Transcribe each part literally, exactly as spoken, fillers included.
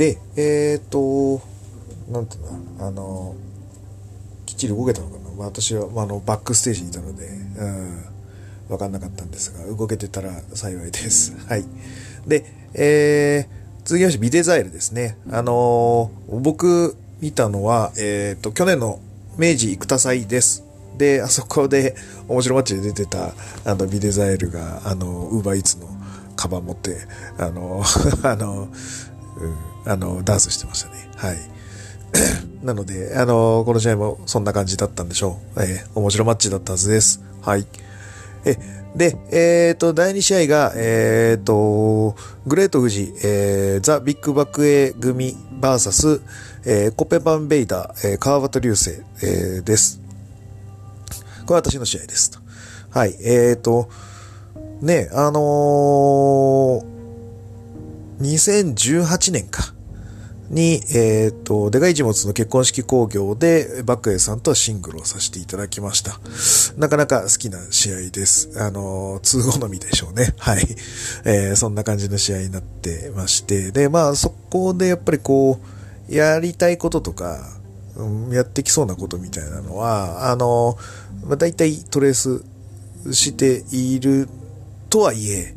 で、えっと、なんていうんだ、あの、きっちり動けたのかな。私は、まあ、あのバックステージにいたので、うん、分かんなかったんですが、動けてたら幸いです。はい。で、えー、続きまして、ビデザイルですね。あのー、僕、見たのは、えっと、去年の明治生田祭です。で、あそこで、面白マッチで出てた、あの、ビデザイルが、あの、ウーバーイーツのカバン持って、あの、あの、うん、あの、ダンスしてましたね。はい。なので、あの、この試合もそんな感じだったんでしょう。えー、面白マッチだったはずです。はい。え、で、えっと、だいに試合が、えっと、グレート富士、えー、ザ・ビッグバクエ組 ブイエス、えー、コペパンベイダー、えー、川端流星、えー、です。これは私の試合ですと。はい、えっと、ね、あのー、にせんじゅうはちねんか。に、えっと、でかい一物の結婚式興行で、バクエさんとはシングルをさせていただきました。なかなか好きな試合です。あの、通好みでしょうね。はい。えー、そんな感じの試合になってまして。で、まあ、そこでやっぱりこう、やりたいこととか、うん、やってきそうなことみたいなのは、あの、まあ、大体トレースしているとはいえ、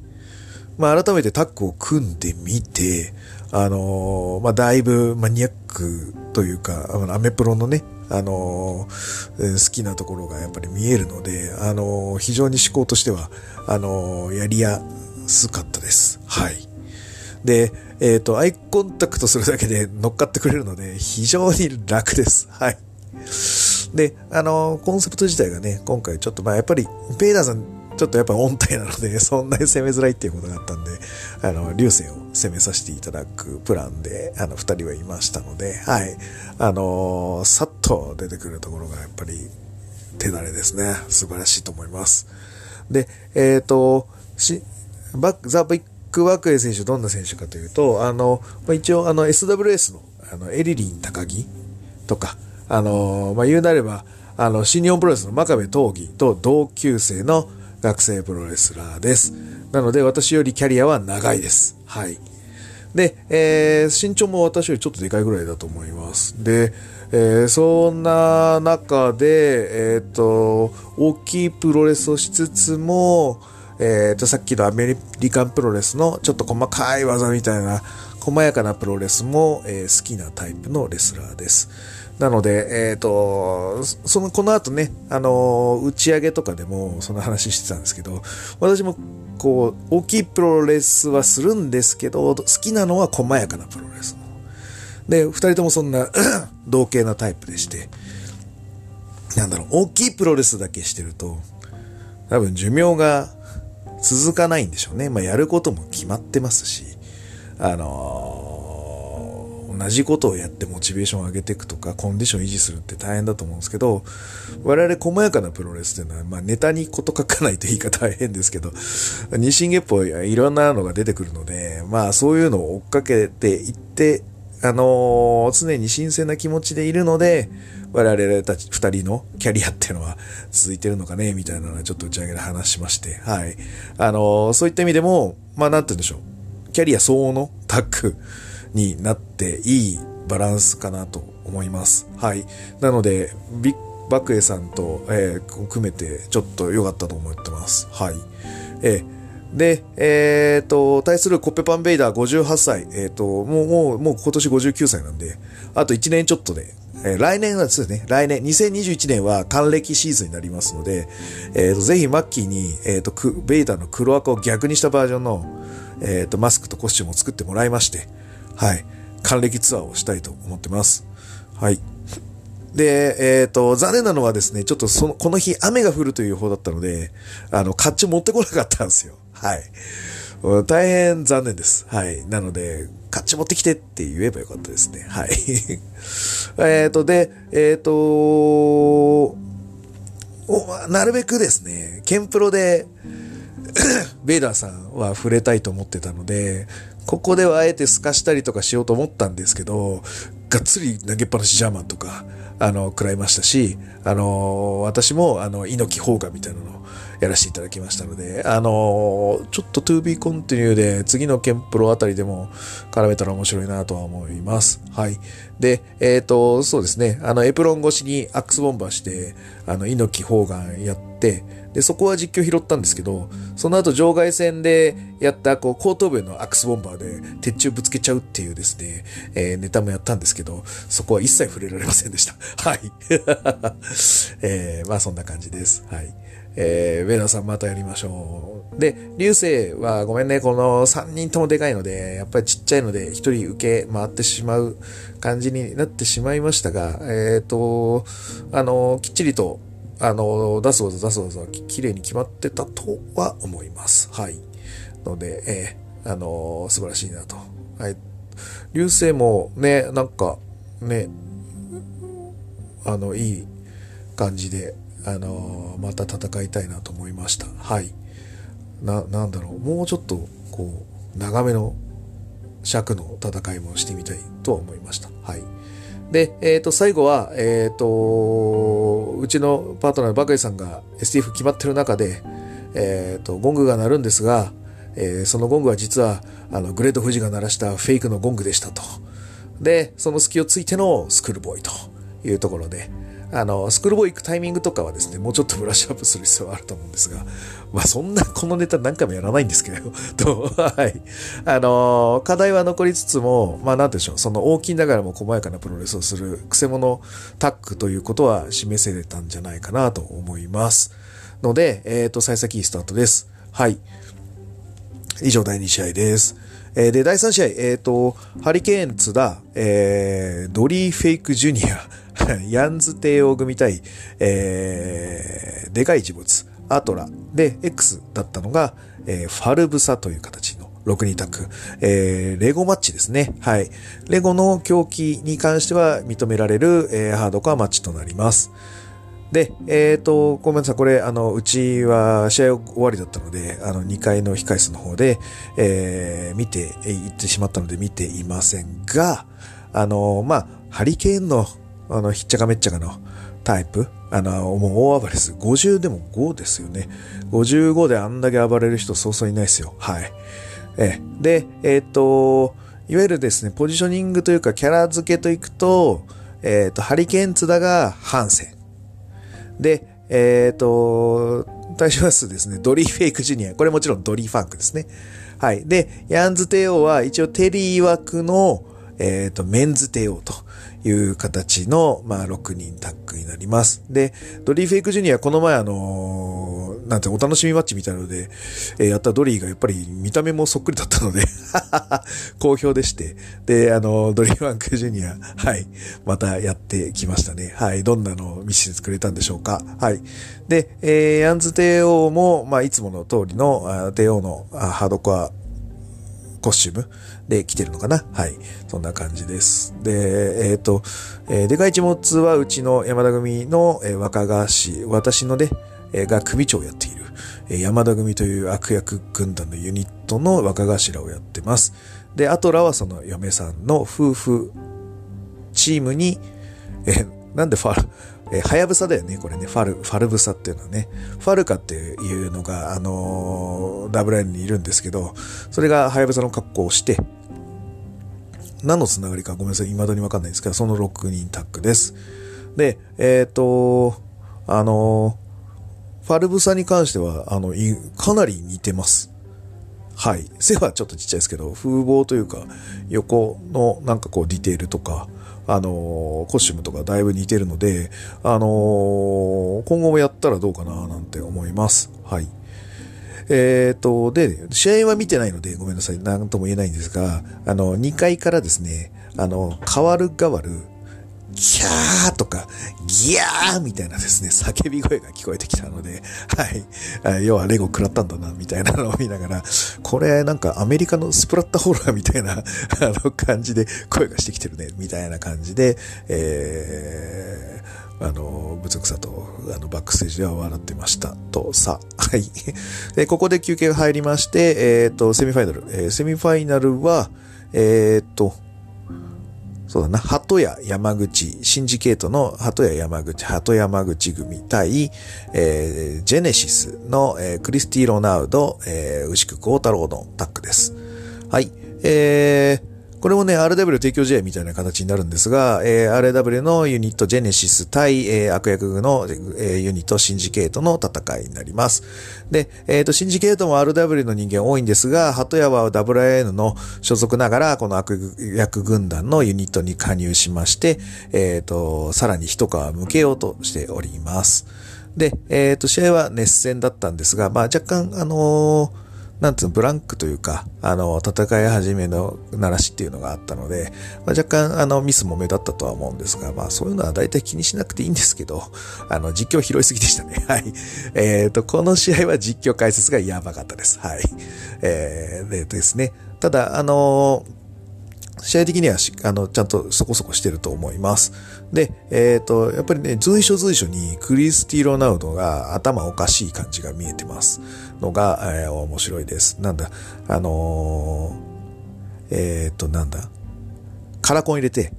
まあ、改めてタッグを組んでみて、あのー、まあ、だいぶマニアックというか、あの、アメプロのね、あのー、好きなところがやっぱり見えるので、あのー、非常に思考としては、あのー、やりやすかったです。はい。で、えっと、アイコンタクトするだけで乗っかってくれるので、非常に楽です。はい。で、あのー、コンセプト自体がね、今回ちょっと、まあ、やっぱり、ペイダーさん、ちょっとやっぱ音体なので、そんなに攻めづらいっていうことがあったんで、あの、流星を攻めさせていただくプランで、あの、二人はいましたので、はい。あのー、さっと出てくるところがやっぱり、手慣れですね。素晴らしいと思います。で、えっと、し、バック、ザ・ビッグバクエ選手、どんな選手かというと、あの、まあ、一応、あの、エスダブリューエス の、あの、エリリン・高木とか、あのー、まあ、言うなれば、あの、新日本プロレスの真壁闘技と同級生の、学生プロレスラーです。なので、私よりキャリアは長いです。はい。で、えー、身長も私よりちょっとでかいぐらいだと思います。で、えー、そんな中で、えっと、大きいプロレスをしつつも、えっと、さっきのアメリカンプロレスのちょっと細かい技みたいな、細やかなプロレスも、えー、好きなタイプのレスラーです。なので、えっと、その、この後ね、あのー、打ち上げとかでも、その話してたんですけど、私も、こう、大きいプロレスはするんですけど、好きなのは細やかなプロレス。で、二人ともそんな、同型なタイプでして、なんだろう、大きいプロレスだけしてると、多分寿命が続かないんでしょうね。まあ、やることも決まってますし、あのー、同じことをやってモチベーションを上げていくとかコンディションを維持するって大変だと思うんですけど、我々細やかなプロレスっていうのは、まあ、ネタにこと書かないと言い方は変ですけど、日進月歩いろんなのが出てくるので、まあそういうのを追っかけていって、あのー、常に新鮮な気持ちでいるので、我々たち二人のキャリアっていうのは続いてるのかねみたいなのはちょっと打ち上げで話しまして、はい、あのー、そういった意味でも、まあなんて言うんでしょう、キャリア相応のタッグになっていいバランスかなと思います。はい。なので、ビッバクエさんと、えー、組めてちょっと良かったと思ってます。はい。えー、で、えっと、対するコッペパンベイダーごじゅうはっさい。えっと、もう、もう、もう今年ごじゅうきゅうさいなんで、あといちねんちょっとで、えー、来年はですね、来年、にせんにじゅういちねんは還暦シーズンになりますので、えっと、ぜひマッキーに、えっと、ベイダーの黒赤を逆にしたバージョンの、えっと、マスクとコスチュームを作ってもらいまして、はい。還暦ツアーをしたいと思ってます。はい。で、えっと、残念なのはですね、ちょっとその、この日雨が降るという方だったので、あの、甲冑持ってこなかったんですよ。はい。大変残念です。はい。なので、甲冑持ってきてって言えばよかったですね。はい。えっと、で、えっと、お、なるべくですね、ケンプロで、ベイダーさんは触れたいと思ってたので、ここではあえて透かしたりとかしようと思ったんですけど、がっつり投げっぱなしジャーマンとか、あの、食らいましたし、あの、私も、あの、猪木砲火みたいなのをやらせていただきましたので、あのー、ちょっと To Be Continue で次のケンプロあたりでも絡めたら面白いなとは思います。はい。で、えっと、そうですね、あの、エプロン越しにアックスボンバーして、あの、猪木砲丸やって、で、そこは実況拾ったんですけど、その後場外戦でやった、こう、後頭部へのアックスボンバーで鉄柱ぶつけちゃうっていうですね、えー、ネタもやったんですけど、そこは一切触れられませんでした。はい。えー、まあそんな感じです。はい。えー、ウェダーさんまたやりましょう。で、流星はごめんね、このさんにんともでかいので、やっぱりちっちゃいのでひとり受け回ってしまう感じになってしまいましたが、えっと、あの、きっちりと、あの、出す技出す技はきれいに決まってたとは思います。はい。ので、えー、あのー、素晴らしいなと。はい。流星もね、なんか、ね、あの、いい感じで、あのー、また戦いたいなと思いました。はい。な、なんだろう、もうちょっと、こう、長めの尺の戦いもしてみたいとは思いました。はい。で、えっと、最後は、えっと、うちのパートナーのバカイさんが エスティーエフ 決まってる中で、えっと、ゴングが鳴るんですが、えー、そのゴングは実は、あの、グレート富士が鳴らしたフェイクのゴングでしたと。で、その隙をついてのスクールボーイというところで、あの、スクールボーイ行くタイミングとかはですね、もうちょっとブラッシュアップする必要はあると思うんですが、まあ、そんな、このネタ何回もやらないんですけど、と、はい。あの、課題は残りつつも、まあ、なんでしょう、その大きいながらも細やかなプロレスをする、くせ者タッグということは示せれたんじゃないかなと思います。ので、えっと、幸先いいスタートです。はい。以上、だいに試合です。えー、で、だいさん試合、えっと、ハリケーン津田、えー、ドリーフェイクジュニア、ヤンズ帝王組対、えー、でかい地物、アトラで X だったのが、えー、ファルブサという形のろくにんタッグ、えー、レゴマッチですね。はい。レゴの狂気に関しては認められる、えー、ハードコアマッチとなります。で、えっと、ごめんなさい。これ、あの、うちは試合終わりだったので、あの、にかいの控室の方で、えー、見て、行ってしまったので見ていませんが、あの、まあ、ハリケーンのあの、ひっちゃかめっちゃかのタイプ。あの、もう大暴れです。ごじゅうでもごですよね。ごじゅうごであんだけ暴れる人そうそういないですよ。はい。え、で、えっと、いわゆるですね、ポジショニングというかキャラ付けといくと、えっと、ハリケーン津田がハンセン。で、えっと、対象数ですね、ドリーフェイクジュニア。これもちろんドリーファンクですね。はい。で、ヤンズ帝王は一応テリー枠の、えっと、メンズ帝王と。いう形の、まあ、ろくにんタッグになります。で、ドリーフェイクジュニア、この前あのー、なんて、お楽しみマッチみたいなので、えー、やったドリーがやっぱり見た目もそっくりだったので、好評でして、で、あのー、ドリーファンクジュニア、はい、またやってきましたね。はい、どんなのを見せてくれたんでしょうか。はい。で、えー、ヤンズ帝王も、まあ、いつもの通りの、帝王のハードコア、コスチュームで来てるのかな。はい。そんな感じです。で、えっ、ー、と、えー、でかいちもつはうちの山田組の、えー、若がし、私のね、えー、が組長をやっている、えー、山田組という悪役軍団のユニットの若頭をやってます。で、アトラはその嫁さんの夫婦チームに、えー、なんでファル、えー、はやぶさだよね、これね。ファル、ファルブサっていうのはね。ファルカっていうのが、あのー、ダブラインにいるんですけど、それがはやぶさの格好をして、何のつながりかごめんなさい、未だにわかんないですけど、そのろくにんタッグです。で、えっと、あのー、ファルブサに関しては、あの、かなり似てます。はい。背はちょっとちっちゃいですけど、風貌というか、横のなんかこうディテールとか、あのー、コスチュームとかだいぶ似てるので、あのー、今後もやったらどうかななんて思います。はい。えっと、で、試合は見てないので、ごめんなさい、なんとも言えないんですが、あの、にかいからですね、あの、変わる変わる、キャーとか、ギャーみたいなですね、叫び声が聞こえてきたので、はい。要はレゴ食らったんだな、みたいなのを見ながら、これなんかアメリカのスプラッタホラーみたいな、あの感じで声がしてきてるね、みたいな感じで、えー、あの、ぶつくさと、あの、バックステージでは笑ってました。と、さ。はい。で、ここで休憩が入りまして、えっと、セミファイナル。えー、セミファイナルは、えっと、そうだな、鳩や山口、シンジケートの鳩や山口、鳩山口組対、えー、ジェネシスの、えー、クリスティ・ロナウド、えー、牛久幸太郎のタッグです。はい。えーこれもね、アールダブリュー 提供試合みたいな形になるんですが、えー、アールダブリュー のユニットジェネシス対、えー、悪役の、えー、ユニットシンジケートの戦いになります。で、えっと、シンジケートも アールダブリュー の人間多いんですが、鳩屋は ダブリューエーエヌ の所属ながら、この悪役軍団のユニットに加入しまして、えっと、さらに一皮向けようとしております。で、えっと、試合は熱戦だったんですが、まあ、若干、あのー、なんつうのブランクというか、あの、戦い始めの鳴らしっていうのがあったので、まあ、若干、あの、ミスも目立ったとは思うんですが、まあ、そういうのは大体気にしなくていいんですけど、あの、実況拾いすぎでしたね。はい。えっと、この試合は実況解説がやばかったです。はい。えー、でですね。ただ、あのー、試合的にはあのちゃんとそこそこしてると思います。で、えっと、やっぱりね、随所随所にクリスティ・ロナウドが頭おかしい感じが見えてますのが、えー、面白いです。なんだ、あのー、えっと、なんだ、カラコン入れて、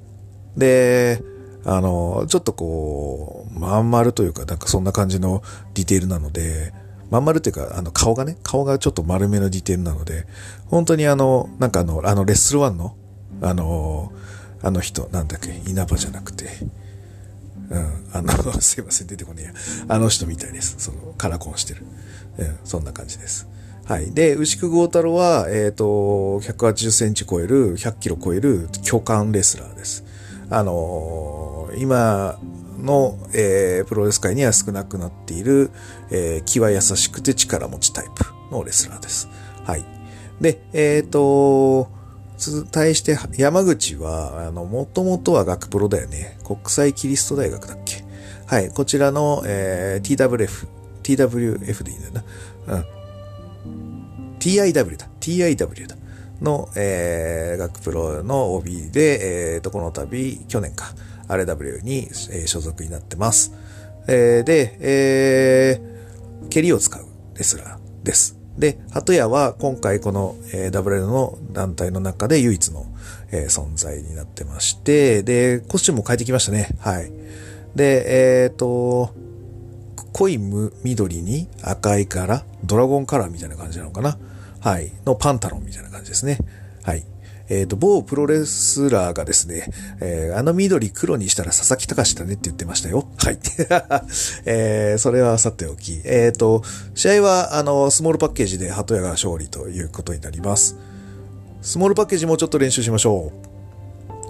で、あのー、ちょっとこう、まん丸というか、なんかそんな感じのディテールなので、まん丸っていうか、あの、顔がね、顔がちょっと丸めのディテールなので、本当にあの、なんかあの、あの、レッスルワンの、あのー、あの人、なんだっけ、稲葉じゃなくて、うん、あの、すいません、出てこねえや。あの人みたいです。その、カラコンしてる。うん、そんな感じです。はい。で、牛久豪太郎は、えっと、ひゃくはちじゅっセンチ超える、ひゃっキロ超える巨漢レスラーです。あのー、今の、えー、プロレス界には少なくなっている、えー、気は優しくて力持ちタイプのレスラーです。はい。で、えっと、対して山口は、あの、もともとは学プロだよね。国際キリスト大学だっけ？はい。こちらの、えー、ティーダブリューエフ。ティーダブリューエフ でいいんだよな。うん。ティーアイダブリュー だ。ティーアイダブリュー だ。の、えー、学プロの オービー で、えーと、この度、去年か、アールダブリュー に、えー、所属になってます。えー、で、えー、蹴りを使うレスラーです。で、鳩屋は今回この、えー、ダブリューエル の団体の中で唯一の、えー、存在になってまして、で、コスチュームを変えてきましたね。はい。で、えっと、濃い緑に赤いカラー、ドラゴンカラーみたいな感じなのかな。はい。のパンタロンみたいな感じですね。はい。えっと、某プロレスラーがですね、えー、あの緑黒にしたら佐々木隆だねって言ってましたよ。はい。えー、それはさておき。えっと、試合は、あの、スモールパッケージで鳩屋が勝利ということになります。スモールパッケージもちょっと練習しましょう。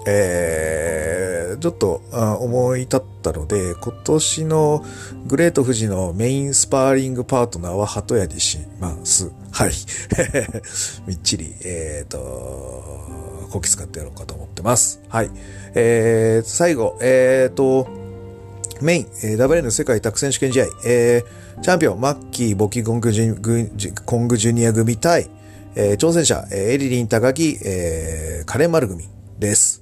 えー、ちょっと思い立ったので、今年のグレート富士のメインスパーリングパートナーは鳩屋にします。はい。みっちり、えっと、こき使ってやろうかと思ってます。はい。えー、最後、えっと、メイン、ダブリューエヌ 世界タッグ選手権試合、えー、チャンピオン、マッキー、ボキコングジュニア組対、えー、挑戦者、エリリン、高木、えー、カレンマル組です。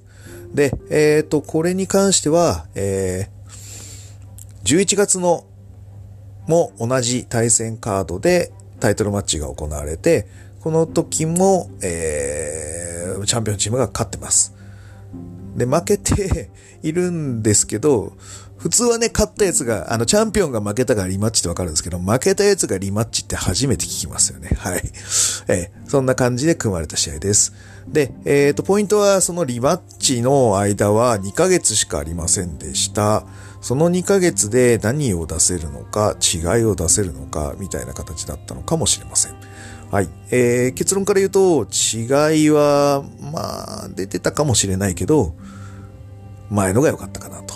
で、えっと、これに関しては、えー、じゅういちがつのも同じ対戦カードでタイトルマッチが行われて、この時も、えー、チャンピオンチームが勝ってます。で、負けているんですけど、普通はね、勝ったやつが、あの、チャンピオンが負けたからリマッチってわかるんですけど、負けたやつがリマッチって初めて聞きますよね。はい。えー、そんな感じで組まれた試合です。で、えっと、ポイントは、そのリマッチの間はにかげつしかありませんでした。そのにかげつで何を出せるのか、違いを出せるのか、みたいな形だったのかもしれません。はい。えー、結論から言うと、違いは、まあ、出てたかもしれないけど、前のが良かったかなと。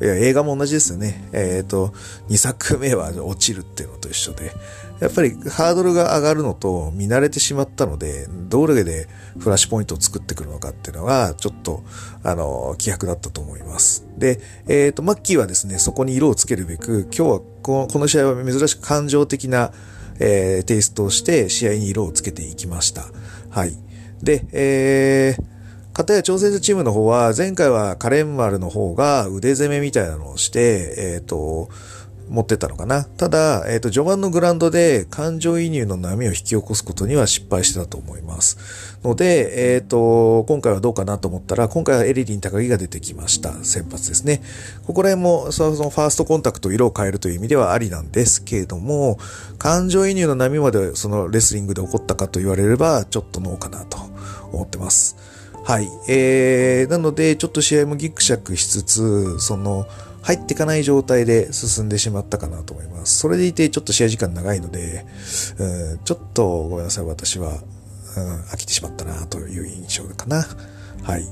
いや、映画も同じですよね。えっと、にさくめは落ちるっていうのと一緒で、やっぱりハードルが上がるのと見慣れてしまったので、どれでフラッシュポイントを作ってくるのかっていうのは、ちょっと、あの、希薄だったと思います。で、えっと、マッキーはですね、そこに色をつけるべく、今日はこの試合は珍しく感情的な、えー、テイストをして試合に色をつけていきました。はい。で、えー、片や挑戦者チームの方は、前回はカレン丸の方が腕攻めみたいなのをして、えっと、持ってったのかな。ただ、えっと、序盤のグラウンドで感情移入の波を引き起こすことには失敗してたと思います。ので、えっと、今回はどうかなと思ったら、今回はエリリン高木が出てきました。先発ですね。ここら辺も、そのファーストコンタクト、色を変えるという意味ではありなんですけれども、感情移入の波までそのレスリングで起こったかと言われれば、ちょっとノーかなと思ってます。はい。えー、なので、ちょっと試合もギクシャクしつつ、その、入っていかない状態で進んでしまったかなと思います。それでいてちょっと試合時間長いので、うん、ちょっとごめんなさい、私は、うん、飽きてしまったなという印象かな。はい。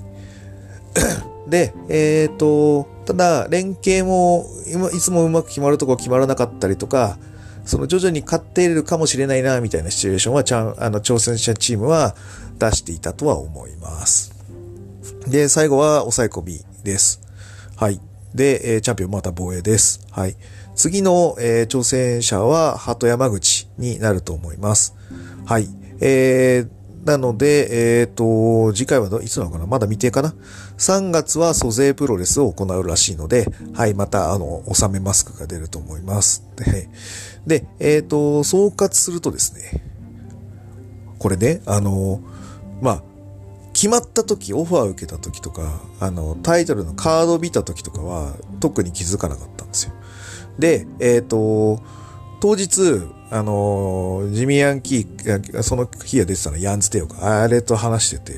で、えっと、ただ連携も今いつもうまく決まるとこ決まらなかったりとか、その徐々に勝っているかもしれないなみたいなシチュエーションはちゃんあの挑戦者チームは出していたとは思います。で、最後は抑え込みです。はい。で、チャンピオンまた防衛です。はい。次の、えー、挑戦者は、鳩山口になると思います。はい。えー、なので、えっと、次回はいつなのかな？まだ未定かな？ さん 月は租税プロレスを行うらしいので、はい、また、あの、納めマスクが出ると思います。で、でえっと、総括するとですね、これね、あの、まあ、決まった時、オファー受けた時とか、あの、タイトルのカードを見た時とかは、特に気づかなかったんですよ。で、えっと、当日、あの、ジミー・ヤンキー、その日が出てたのヤンズ・テオか、あれと話してて、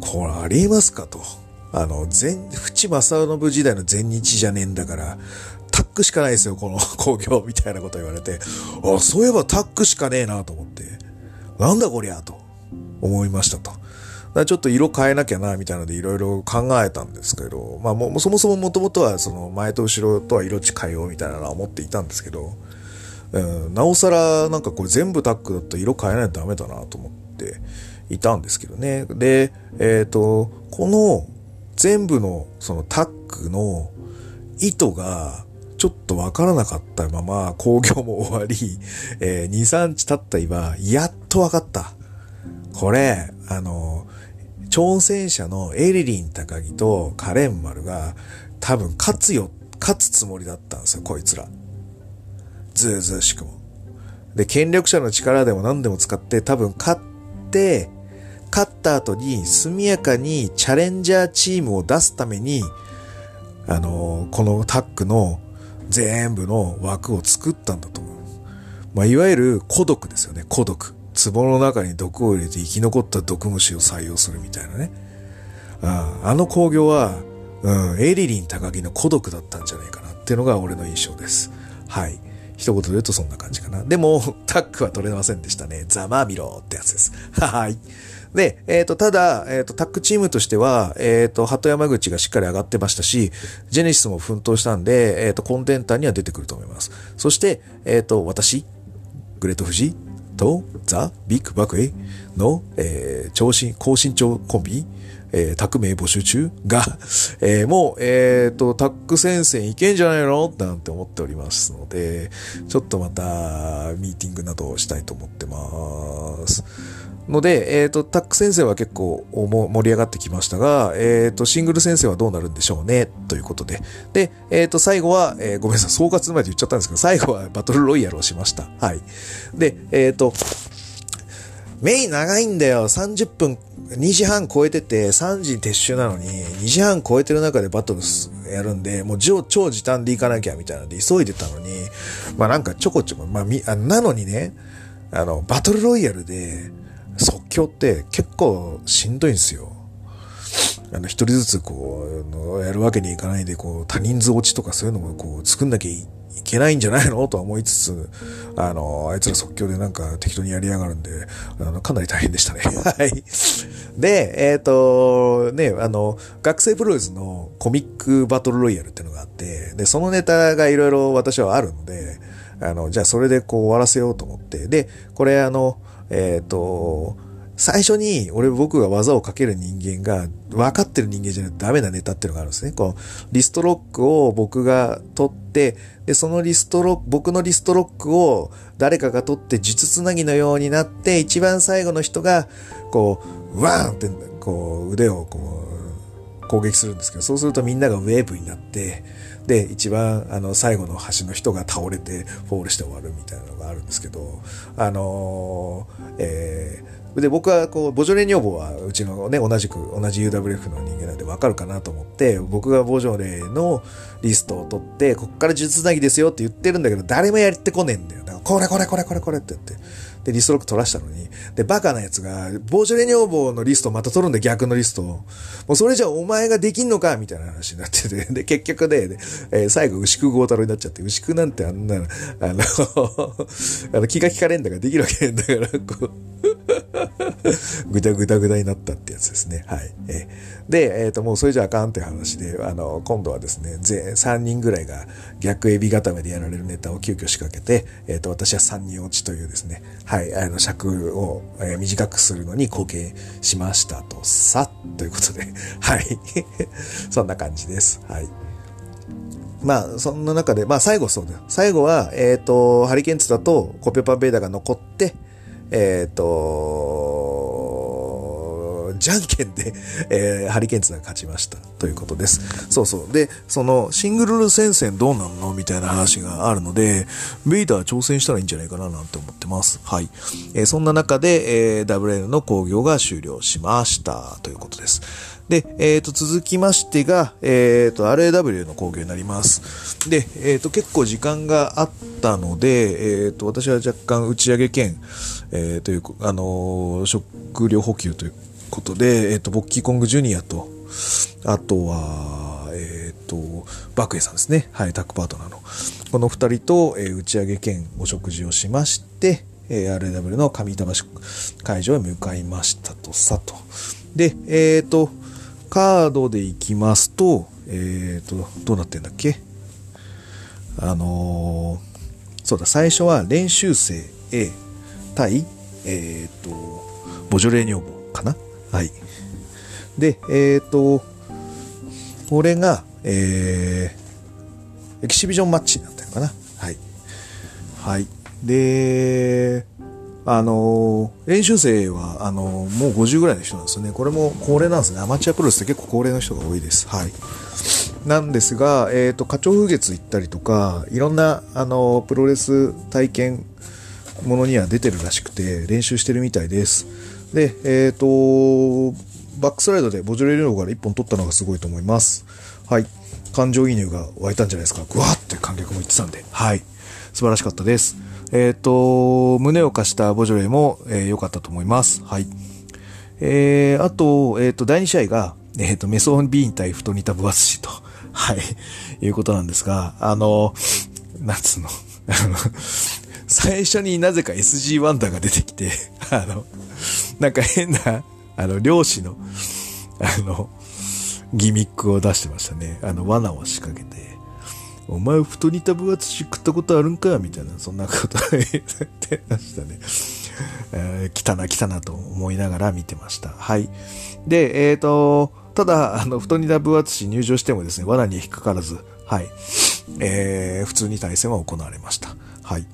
これありますかと。あの、全、淵正信時代の全日じゃねえんだから、タックしかないですよ、この興行みたいなこと言われて、あ、そういえばタックしかねえなと思って、なんだこりゃと思いましたと。ちょっと色変えなきゃな、みたいなのでいろいろ考えたんですけど、まあもうそもそももともとはその前と後ろとは色変えようみたいなのは思っていたんですけど、うん、なおさらなんかこれ全部タッグだったら色変えないとダメだなと思っていたんですけどね。で、えっと、この全部のそのタッグの意図がちょっとわからなかったまま興行も終わり、えー、に、さんにち経った今、やっとわかった。これ、あの、挑戦者のエリリン高木とカレン丸が多分勝つよ、勝つつもりだったんですよ、こいつら。ずうずうしくも。で、権力者の力でも何でも使って多分勝って、勝った後に速やかにチャレンジャーチームを出すために、あの、このタッグの全部の枠を作ったんだと思う。まあ、いわゆる孤独ですよね、孤独。壺の中に毒を入れて生き残った毒虫を採用するみたいなね。あ, あの興行は、うん、エリリン高木の孤独だったんじゃないかなっていうのが俺の印象です。はい。一言で言うとそんな感じかな。でも、タッグは取れませんでしたね。ざまあみろってやつです。はい。で、えっと、ただ、えっと、タッグチームとしては、えっと、鳩山口がしっかり上がってましたし、ジェネシスも奮闘したんで、えっと、コンテンターには出てくると思います。そして、えっと、私、グレート富士、と、ザ・ビッグ・バクエの、えー、長身、高身長コンビ、えー、タッグ名募集中が、えー、もう、えっと、タッグ戦線いけんじゃないのなんて思っておりますので、ちょっとまた、ミーティングなどをしたいと思ってます。ので、えっと、タッグ戦線は結構盛り上がってきましたが、えっと、シングル戦線はどうなるんでしょうね、ということで。で、えっと、最後は、えー、ごめんなさい、総括前で言っちゃったんですけど、最後はバトルロイヤルをしました。はい。で、えっと、メイン長いんだよ。さんじゅっぷん、にじはん超えてて、さんじ撤収なのに、にじはん超えてる中でバトルやるんで、もう超時短で行かなきゃみたいなので急いでたのに、まあなんかちょこちょこ、まあみ、あなのにね、あの、バトルロイヤルで、即興って結構しんどいんですよ。あの、一人ずつこう、やるわけにいかないで、こう、他人数落ちとかそういうのもこう、作んなきゃいけないんじゃないのとは思いつつ、あの、あいつら即興でなんか適当にやりやがるんで、あの、かなり大変でしたね。はい。で、えっと、ね、あの、学生プロレスのコミックバトルロイヤルっていうのがあって、で、そのネタがいろいろ私はあるので、あの、じゃあそれでこう終わらせようと思って、で、これあの、えっと、最初に俺僕が技をかける人間が分かってる人間じゃないとダメなネタっていうのがあるんですね。こう、リストロックを僕が取って、で、そのリストロック、僕のリストロックを誰かが取って術つなぎのようになって、一番最後の人が、こう、ワーンって、こう、腕をこう、攻撃するんですけど、そうするとみんながウェーブになって、で一番あの最後の端の人が倒れてフォールして終わるみたいなのがあるんですけど、あのーえーで僕はこうボジョレ・ニョーボーはうちのね同じく同じ ユーダブリューエフ の人間なんで分かるかなと思って、僕がボジョレのリストを取って、こっから術つなぎですよって言ってるんだけど誰もやってこねえんだよ。だからこれこれこれこれこれって言ってでリストろく取らしたのに、でバカなやつがボジョレ・ニョーボーのリストをまた取るんで逆のリストを、もうそれじゃお前ができんのかみたいな話になってて、で結局ね、えー、最後牛久豪太郎になっちゃって、牛久なんてあんなあのあの気が利かれんだからできるわけだからこうぐだぐだぐだになったってやつですね。はい。えで、えっと、もうそれじゃあかんって話で、あの、今度はですね、さんにんぐらいが逆エビ固めでやられるネタを急遽仕掛けて、えっと、私はさんにん落ちというですね、はい、あの、尺を短くするのに貢献しましたと、さ、ということで、はい。そんな感じです。はい。まあ、そんな中で、まあ、最後そうです。最後は、えっと、ハリケーンツだとコペパンベーダが残って、えっと、じゃんけんで、えー、ハリケーンツが勝ちましたということです。そうそう。で、そのシングルル戦線どうなんのみたいな話があるので、ベイダー挑戦したらいいんじゃないかななんて思ってます。はい。えー、そんな中で、えー、ダブリューエル の興行が終了しましたということです。で、えっと、続きましてが、えっと、アールエーダブリュー の興行になります。で、えっと、結構時間があったので、えっと、私は若干打ち上げ兼、えー、という、あのー、食料補給ということで、えっと、ボッキーコングジュニアと、あとは、えっと、バクエさんですね。はい、タッグパートナーの。この二人と、えー、打ち上げ兼お食事をしまして、えー、アールエーダブリュー の上板橋会場へ向かいましたと、さと。で、えっと、カードでいきますと、えっと、どうなってんだっけ？あのー、そうだ、最初は練習生 A 対、えっと、ボジョレー女房かな？はい。で、えっと、これが、えー、エキシビジョンマッチになったのかな？はい。はい。で、あのー、練習生は、あのー、もうごじゅうぐらいの人なんですよね。これも高齢なんですね。アマチュアプロレスって結構高齢の人が多いです。はい。なんですが、えっと、花鳥風月行ったりとか、いろんな、あのー、プロレス体験ものには出てるらしくて、練習してるみたいです。で、えっと、バックスライドでボジョレ・ニョーボーからいっぽん取ったのがすごいと思います。はい。感情移入が湧いたんじゃないですか。ぐわーって観客も言ってたんで。はい。素晴らしかったです。えっと、胸を貸したボジョレも良、えー、かったと思います。はい。えー、あと、えっ、ー、と、だいに試合が、えっ、ー、と、メソンビーン対太煮た分厚しと、はい、いうことなんですが、あの、なんつうの、最初になぜか エスジー ワンダーが出てきて、あの、なんか変な、あの、漁師の、あの、ギミックを出してましたね。あの、罠を仕掛けて。お前、太煮た分厚し食ったことあるんかみたいな、そんなこと言ってましたね。えー、来たな、来たなと思いながら見てました。はい。で、えっと、ただ、あの、太煮た分厚し入場してもですね、罠に引っかからず、はい。えー、普通に対戦は行われました。はい。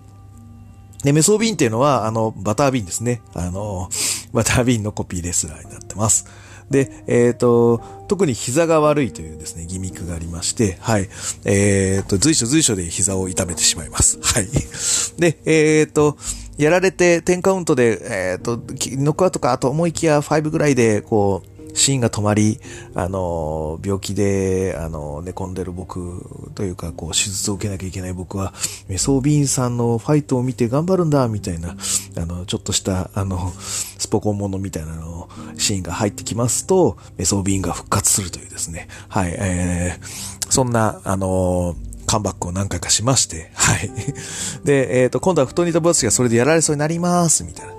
で、メソビンっていうのは、あの、バタービンですね。あの、バタービンのコピーレスラーになってます。で、えっと、特に膝が悪いというですね、ギミックがありまして、はい。えっと、随所随所で膝を痛めてしまいます。はい。で、えっと、やられてじゅうカウントで、えっと、ノックアウトかと思いきやごぐらいで、こう、シーンが止まり、あの、病気で、あの、寝込んでる僕というか、こう、手術を受けなきゃいけない僕は、メソビンさんのファイトを見て頑張るんだ、みたいな、あの、ちょっとした、あの、スポコンものみたいなの、シーンが入ってきますと、メソビンが復活するというですね、はい、えー、そんな、あの、カムバックを何回かしまして、はい。で、えっと、今度は太煮たボスがそれでやられそうになります、みたいな。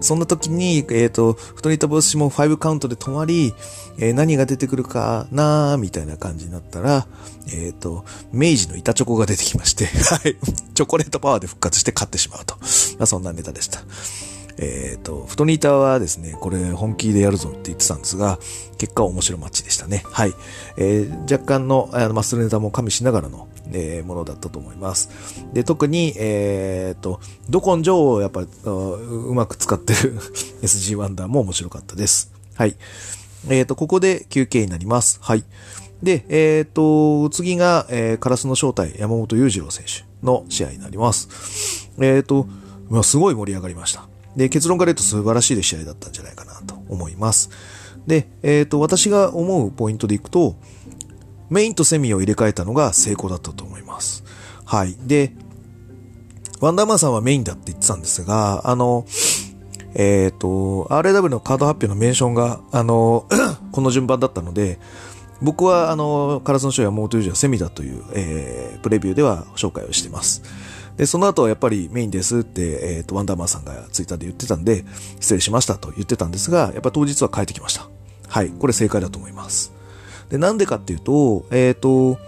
そんな時に、えっと、太煮たボスもごカウントで止まり、えー、何が出てくるかなーみたいな感じになったら、えっと、明治の板チョコが出てきまして、はい。チョコレートパワーで復活して勝ってしまうと。まあ、そんなネタでした。えっと、太煮たはですね、これ本気でやるぞって言ってたんですが、結果面白いマッチでしたね。はい。えー、若干の、あの、マッスルネタも加味しながらの、えー、ものだったと思います。で、特に、えー、っと、ドコンジョーをやっぱ、うまく使ってるエスジーワンダーも面白かったです。はい。えっと、ここで休憩になります。はい。で、えっと、次が、えー、カラスの正体、山本裕次郎選手の試合になります。えっと、まあ、すごい盛り上がりました。で、結論から言うと素晴らしい試合だったんじゃないかなと思います。で、えっと、私が思うポイントでいくと、メインとセミを入れ替えたのが成功だったと思います。はい。で、ワンダーマンさんはメインだって言ってたんですが、あの、えっと、アールエーダブリュー のカード発表のメンションが、あの、この順番だったので、僕は、あの、カラスのショーやモートユージはセミだという、えー、プレビューでは紹介をしてます。で、その後はやっぱりメインですって、えっと、ワンダーマンさんがツイッターで言ってたんで、失礼しましたと言ってたんですが、やっぱ当日は変えてきました。はい。これ正解だと思います。で、なんでかっていうと、えっと、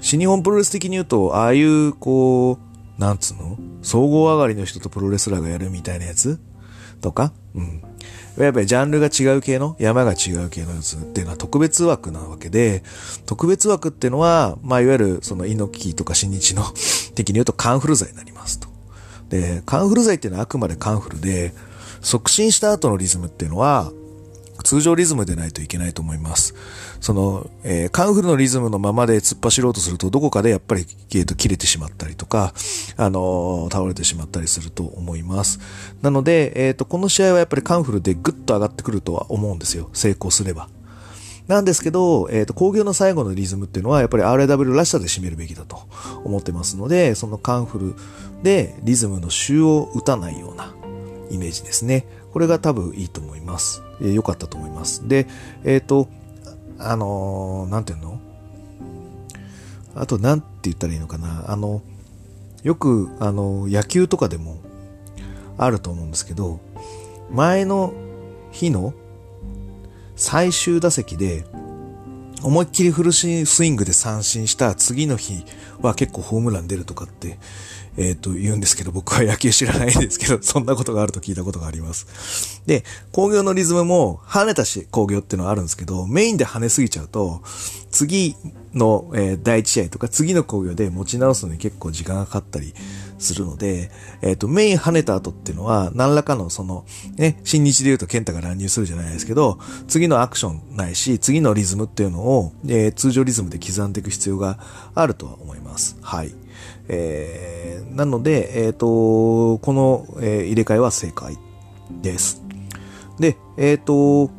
新日本プロレス的に言うと、ああいう、こう、なんつうの？総合上がりの人とプロレスラーがやるみたいなやつとか、うん。やっぱりジャンルが違う系の、山が違う系のやつっていうのは特別枠なわけで、特別枠っていうのは、まあ、いわゆる、その、猪木とか新日の的に言うとカンフル剤になりますと。で、カンフル剤っていうのはあくまでカンフルで、促進した後のリズムっていうのは、通常リズムでないといけないと思います。その、えー、カンフルのリズムのままで突っ走ろうとすると、どこかでやっぱり、えーと、切れてしまったりとか、あのー、倒れてしまったりすると思います。なので、えーと、この試合はやっぱりカンフルでグッと上がってくるとは思うんですよ。成功すれば。なんですけど、えーと、興行の最後のリズムっていうのは、やっぱり アールエーダブリュー らしさで締めるべきだと思ってますので、そのカンフルでリズムの終を打たないようなイメージですね。これが多分いいと思います。えー、良かったと思います。で、えっと、あのー、なんていうの？あと、なんて言ったらいいのかな。あの、よく、あの、野球とかでもあると思うんですけど、前の日の最終打席で、思いっきりフルスイングで三振した次の日は結構ホームラン出るとかって、えっと、言うんですけど、僕は野球知らないんですけど、そんなことがあると聞いたことがあります。で、興行のリズムも、跳ねたし、興行っていうのはあるんですけど、メインで跳ねすぎちゃうと、次の、えー、第一試合とか、次の興行で持ち直すのに結構時間がかかったりするので、えっと、メイン跳ねた後っていうのは、何らかのその、ね、新日で言うと健太が乱入するじゃないですけど、次のアクションないし、次のリズムっていうのを、えー、通常リズムで刻んでいく必要があるとは思います。はい。えー、なので、えっと、この、えー、入れ替えは正解です。で、えっと、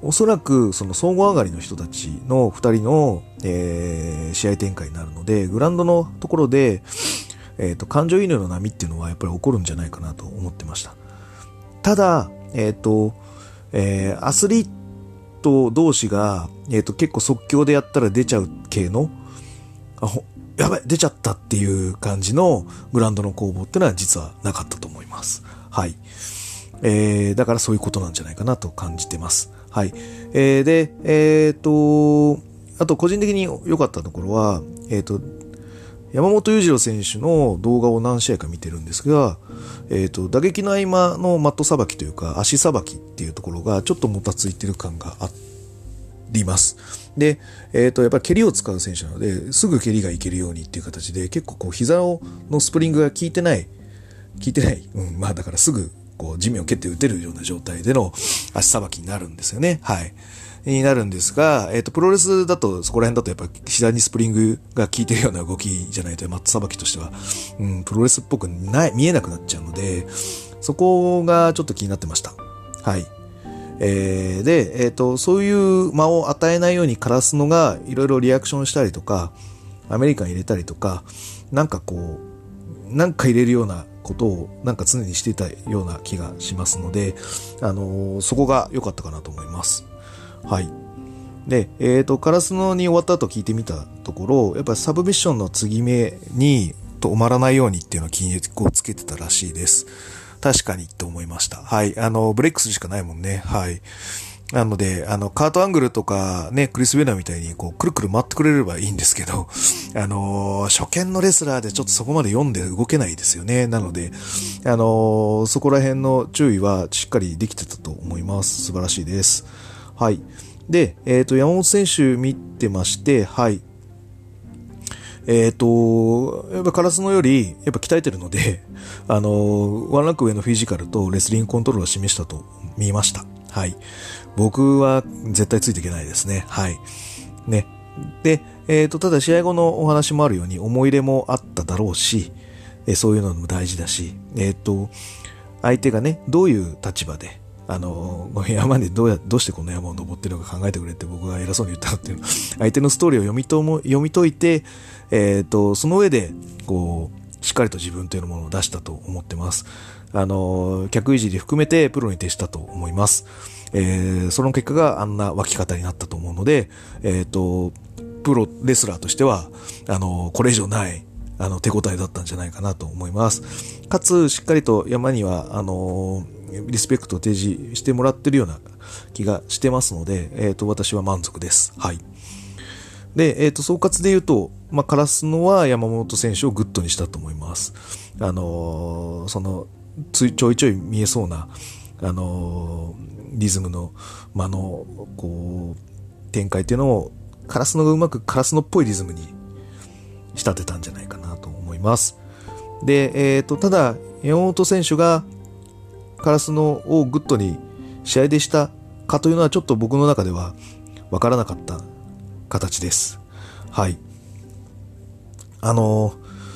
おそらくその総合上がりの人たちの二人の、えー、試合展開になるので、グラウンドのところで、えっと、感情移入の波っていうのはやっぱり起こるんじゃないかなと思ってました。ただ、えっと、えー、アスリート同士が、えっと、結構即興でやったら出ちゃう系の、あほやばい出ちゃったっていう感じのグラウンドの攻防ってのは実はなかったと思います。はい。えー、だからそういうことなんじゃないかなと感じてます。はい。えー、で、えっと、あと個人的に良かったところは、えっと、山本裕次郎選手の動画を何試合か見てるんですが、えっと、打撃の合間のマットさばきというか足さばきっていうところがちょっともたついてる感があって、います。で、えっと、やっぱり蹴りを使う選手なので、すぐ蹴りがいけるようにっていう形で、結構こう、膝を、のスプリングが効いてない、効いてない、うん、まあだからすぐ、こう、地面を蹴って打てるような状態での足さばきになるんですよね。はい。になるんですが、えっと、プロレスだと、そこら辺だとやっぱ膝にスプリングが効いてるような動きじゃないと、マットさばきとしては、うん、プロレスっぽくない、見えなくなっちゃうので、そこがちょっと気になってました。はい。えー、で、えっと、そういう間を与えないようにカラスノがいろいろリアクションしたりとか、アメリカン入れたりとか、なんかこう、なんか入れるようなことをなんか常にしていたような気がしますので、あのー、そこが良かったかなと思います。はい。で、えっと、カラスノに終わった後聞いてみたところ、やっぱりサブミッションの継ぎ目に止まらないようにっていうのを気につけてたらしいです。確かにって思いました。はい。あの、ブレックスしかないもんね。はい。なので、あの、カートアングルとか、ね、クリス・ベナーみたいに、こう、くるくる回ってくれればいいんですけど、あのー、初見のレスラーでちょっとそこまで読んで動けないですよね。なので、あのー、そこら辺の注意はしっかりできてたと思います。素晴らしいです。はい。で、えっと、山本選手見てまして、はい。えっと、やっぱカラスノより、やっぱ鍛えてるので、あの、ワンランク上のフィジカルとレスリングコントロールを示したと見ました。はい。僕は絶対ついていけないですね。はい。ね。で、えっと、ただ試合後のお話もあるように思い入れもあっただろうし、えー、そういうのも大事だし、えっと、相手がね、どういう立場で、あの、山でどうや、どうしてこの山を登ってるのか考えてくれって僕が偉そうに言ったっていうの。相手のストーリーを読みとも、読み解いて、えっと、その上で、こう、しっかりと自分というものを出したと思ってます。あの、客いじり含めてプロに徹したと思います。えー、その結果があんな湧き方になったと思うので、えっと、プロレスラーとしては、あの、これ以上ない、あの、手応えだったんじゃないかなと思います。かつ、しっかりと山には、あの、リスペクトを提示してもらってるような気がしてますので、えっと、私は満足です。はい。で、えっと、総括で言うと、まあ、カラスノは山本選手をグッドにしたと思います。あのー、その、つちょいちょい見えそうな、あのー、リズムの間の、こう、展開っていうのを、カラスノがうまくカラスノっぽいリズムに仕立てたんじゃないかなと思います。で、えっと、ただ、山本選手が、カラスノをグッドに試合でしたかというのはちょっと僕の中では分からなかった形です。はい。あの、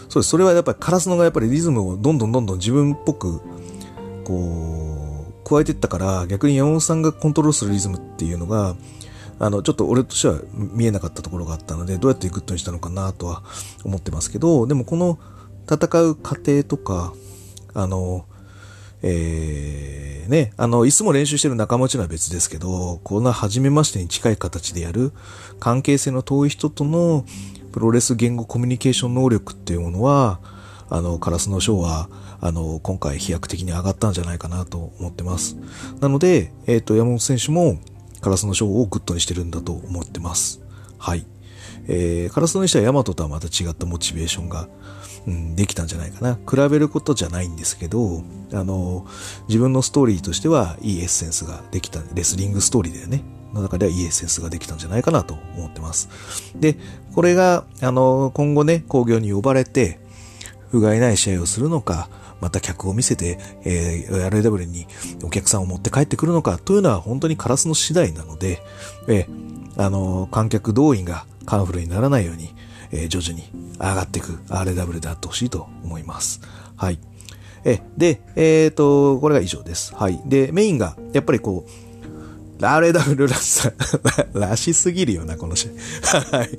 そうです。それはやっぱりカラスノがやっぱりリズムをどんどんどんどん自分っぽくこう加えていったから逆に山本さんがコントロールするリズムっていうのがあのちょっと俺としては見えなかったところがあったのでどうやってグッドにしたのかなとは思ってますけど、でもこの戦う過程とかあのえー、ね、あの、いつも練習してる仲間というのは別ですけど、こんな初めましてに近い形でやる、関係性の遠い人とのプロレス言語コミュニケーション能力っていうものは、あの、カラスノショーは、あの、今回飛躍的に上がったんじゃないかなと思ってます。なので、えっと、山本選手もカラスノショーをグッドにしてるんだと思ってます。はい。えー、カラスノにしてはヤマトとはまた違ったモチベーションが、うん、できたんじゃないかな。比べることじゃないんですけど、あの、自分のストーリーとしてはいいエッセンスができた、レスリングストーリーだよね。の中ではいいエッセンスができたんじゃないかなと思ってます。で、これが、あの、今後ね、興行に呼ばれて、不甲斐ない試合をするのか、また客を見せて、えー、アールエーダブリュー にお客さんを持って帰ってくるのか、というのは本当にカラスの次第なので、えー、あの、観客動員がカンフルにならないように、えー、徐々に上がっていく アールエーダブリュー であってほしいと思います。はい。え、で、えっと、これが以上です。はい。で、メインが、やっぱりこう、アールエーダブリュー らしさ、らしすぎるよな、この試合。はい。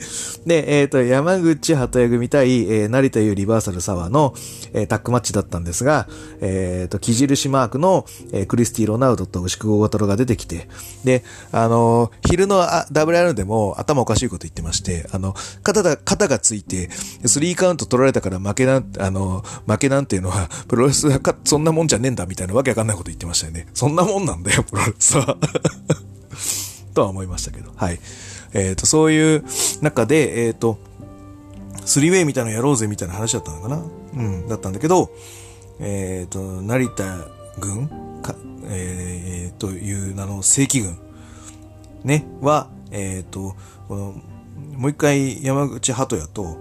で、えっと、山口鳩屋組対、えー、成田優リバーサルサワーの、えー、タッグマッチだったんですが、えっと、木印マークの、えー、クリスティ・ロナウドと牛久ゴータロが出てきて、で、あのー、昼の ダブリューアール でも頭おかしいこと言ってまして、あの、肩だ、肩がついて、スリーカウント取られたから負けなん、あのー、負けなんていうのは、プロレスはか、そんなもんじゃねえんだみたいなわけわかんないこと言ってましたよね。そんなもんなんだよ、プロレスは。とは思いましたけど。はい。えっと、そういう中で、えっと、スリーウェイみたいなのやろうぜみたいな話だったのかな？うん、だったんだけど、えっと、成田軍か、えー、という名の正規軍、ね、は、えっと、この、もう一回山口鳩也と、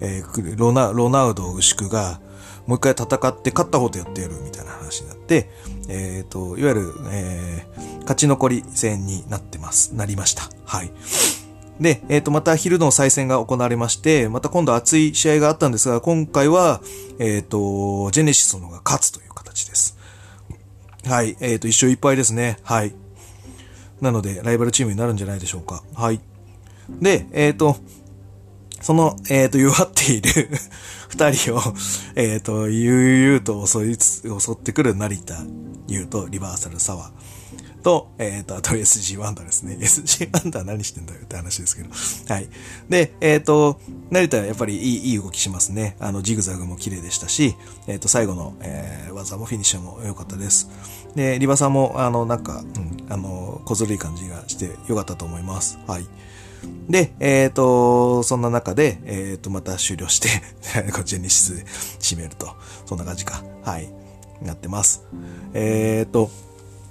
えー、ロナ、ロナウド牛久が、もう一回戦って勝った方とやってやるみたいな話になって、えっと、いわゆる、えー、勝ち残り戦になってます、なりました。はい。で、えっと、また昼の再戦が行われまして、また今度熱い試合があったんですが、今回は、えっと、ジェネシスの方が勝つという形です。はい。えっと、一勝一敗ですね。はい。なので、ライバルチームになるんじゃないでしょうか。はい。で、えっと、その、えっ、ー、と、弱っている二人を、えっ、ー、と、悠々と襲いつ、襲ってくる成田優とリバーサルサワーと、えっ、ー、と、あと エスジー ワンダーですね。エスジー ワンダー何してんだよって話ですけど。はい。で、えっ、ー、と、成田はやっぱりいい、いい動きしますね。あの、ジグザグも綺麗でしたし、えっ、ー、と、最後の、えー、技もフィニッシュも良かったです。で、リバさんも、あの、なんか、うん、あの、小ずるい感じがして良かったと思います。はい。で、えっと、そんな中で、えっと、また終了して、ジェネシスで締めると。そんな感じか。はい。なってます。えっと、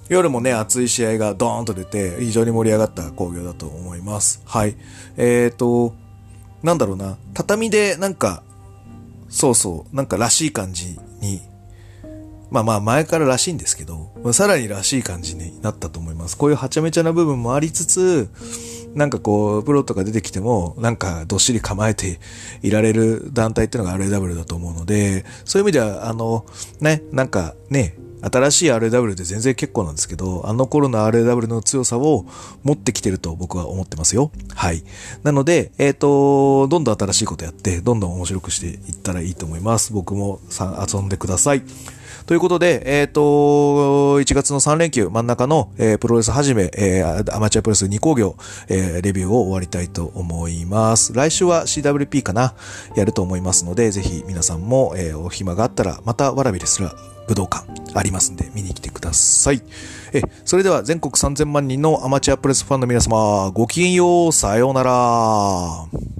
夜もね、熱い試合がドーンと出て、非常に盛り上がった興行だと思います。はい。えっと、なんだろうな。畳で、なんか、そうそう、なんからしい感じに、まあまあ、前かららしいんですけど、さらにらしい感じになったと思います。こういうはちゃめちゃな部分もありつつ、なんかこうプロとか出てきてもなんかどっしり構えていられる団体っていうのが アールエーダブリュー だと思うので、そういう意味ではあのね、なんかね、新しい アールエーダブリュー で全然結構なんですけど、あの頃の アールエーダブリュー の強さを持ってきてると僕は思ってますよ。はい。なので、えっと、どんどん新しいことやって、どんどん面白くしていったらいいと思います。僕もさ遊んでください。ということで、えっと、いちがつのさんれんきゅう、真ん中の、えー、プロレスはじめ、えー、アマチュアプロレスにこうぎょう、えー、レビューを終わりたいと思います。来週は シーダブリューピー かな、やると思いますので、ぜひ皆さんも、えー、お暇があったら、またわらびですら、武道館ありますんで見に来てください。え、それでは全国さんぜんまんにんのアマチュアプロレスファンの皆様、ごきげんよう、さようなら。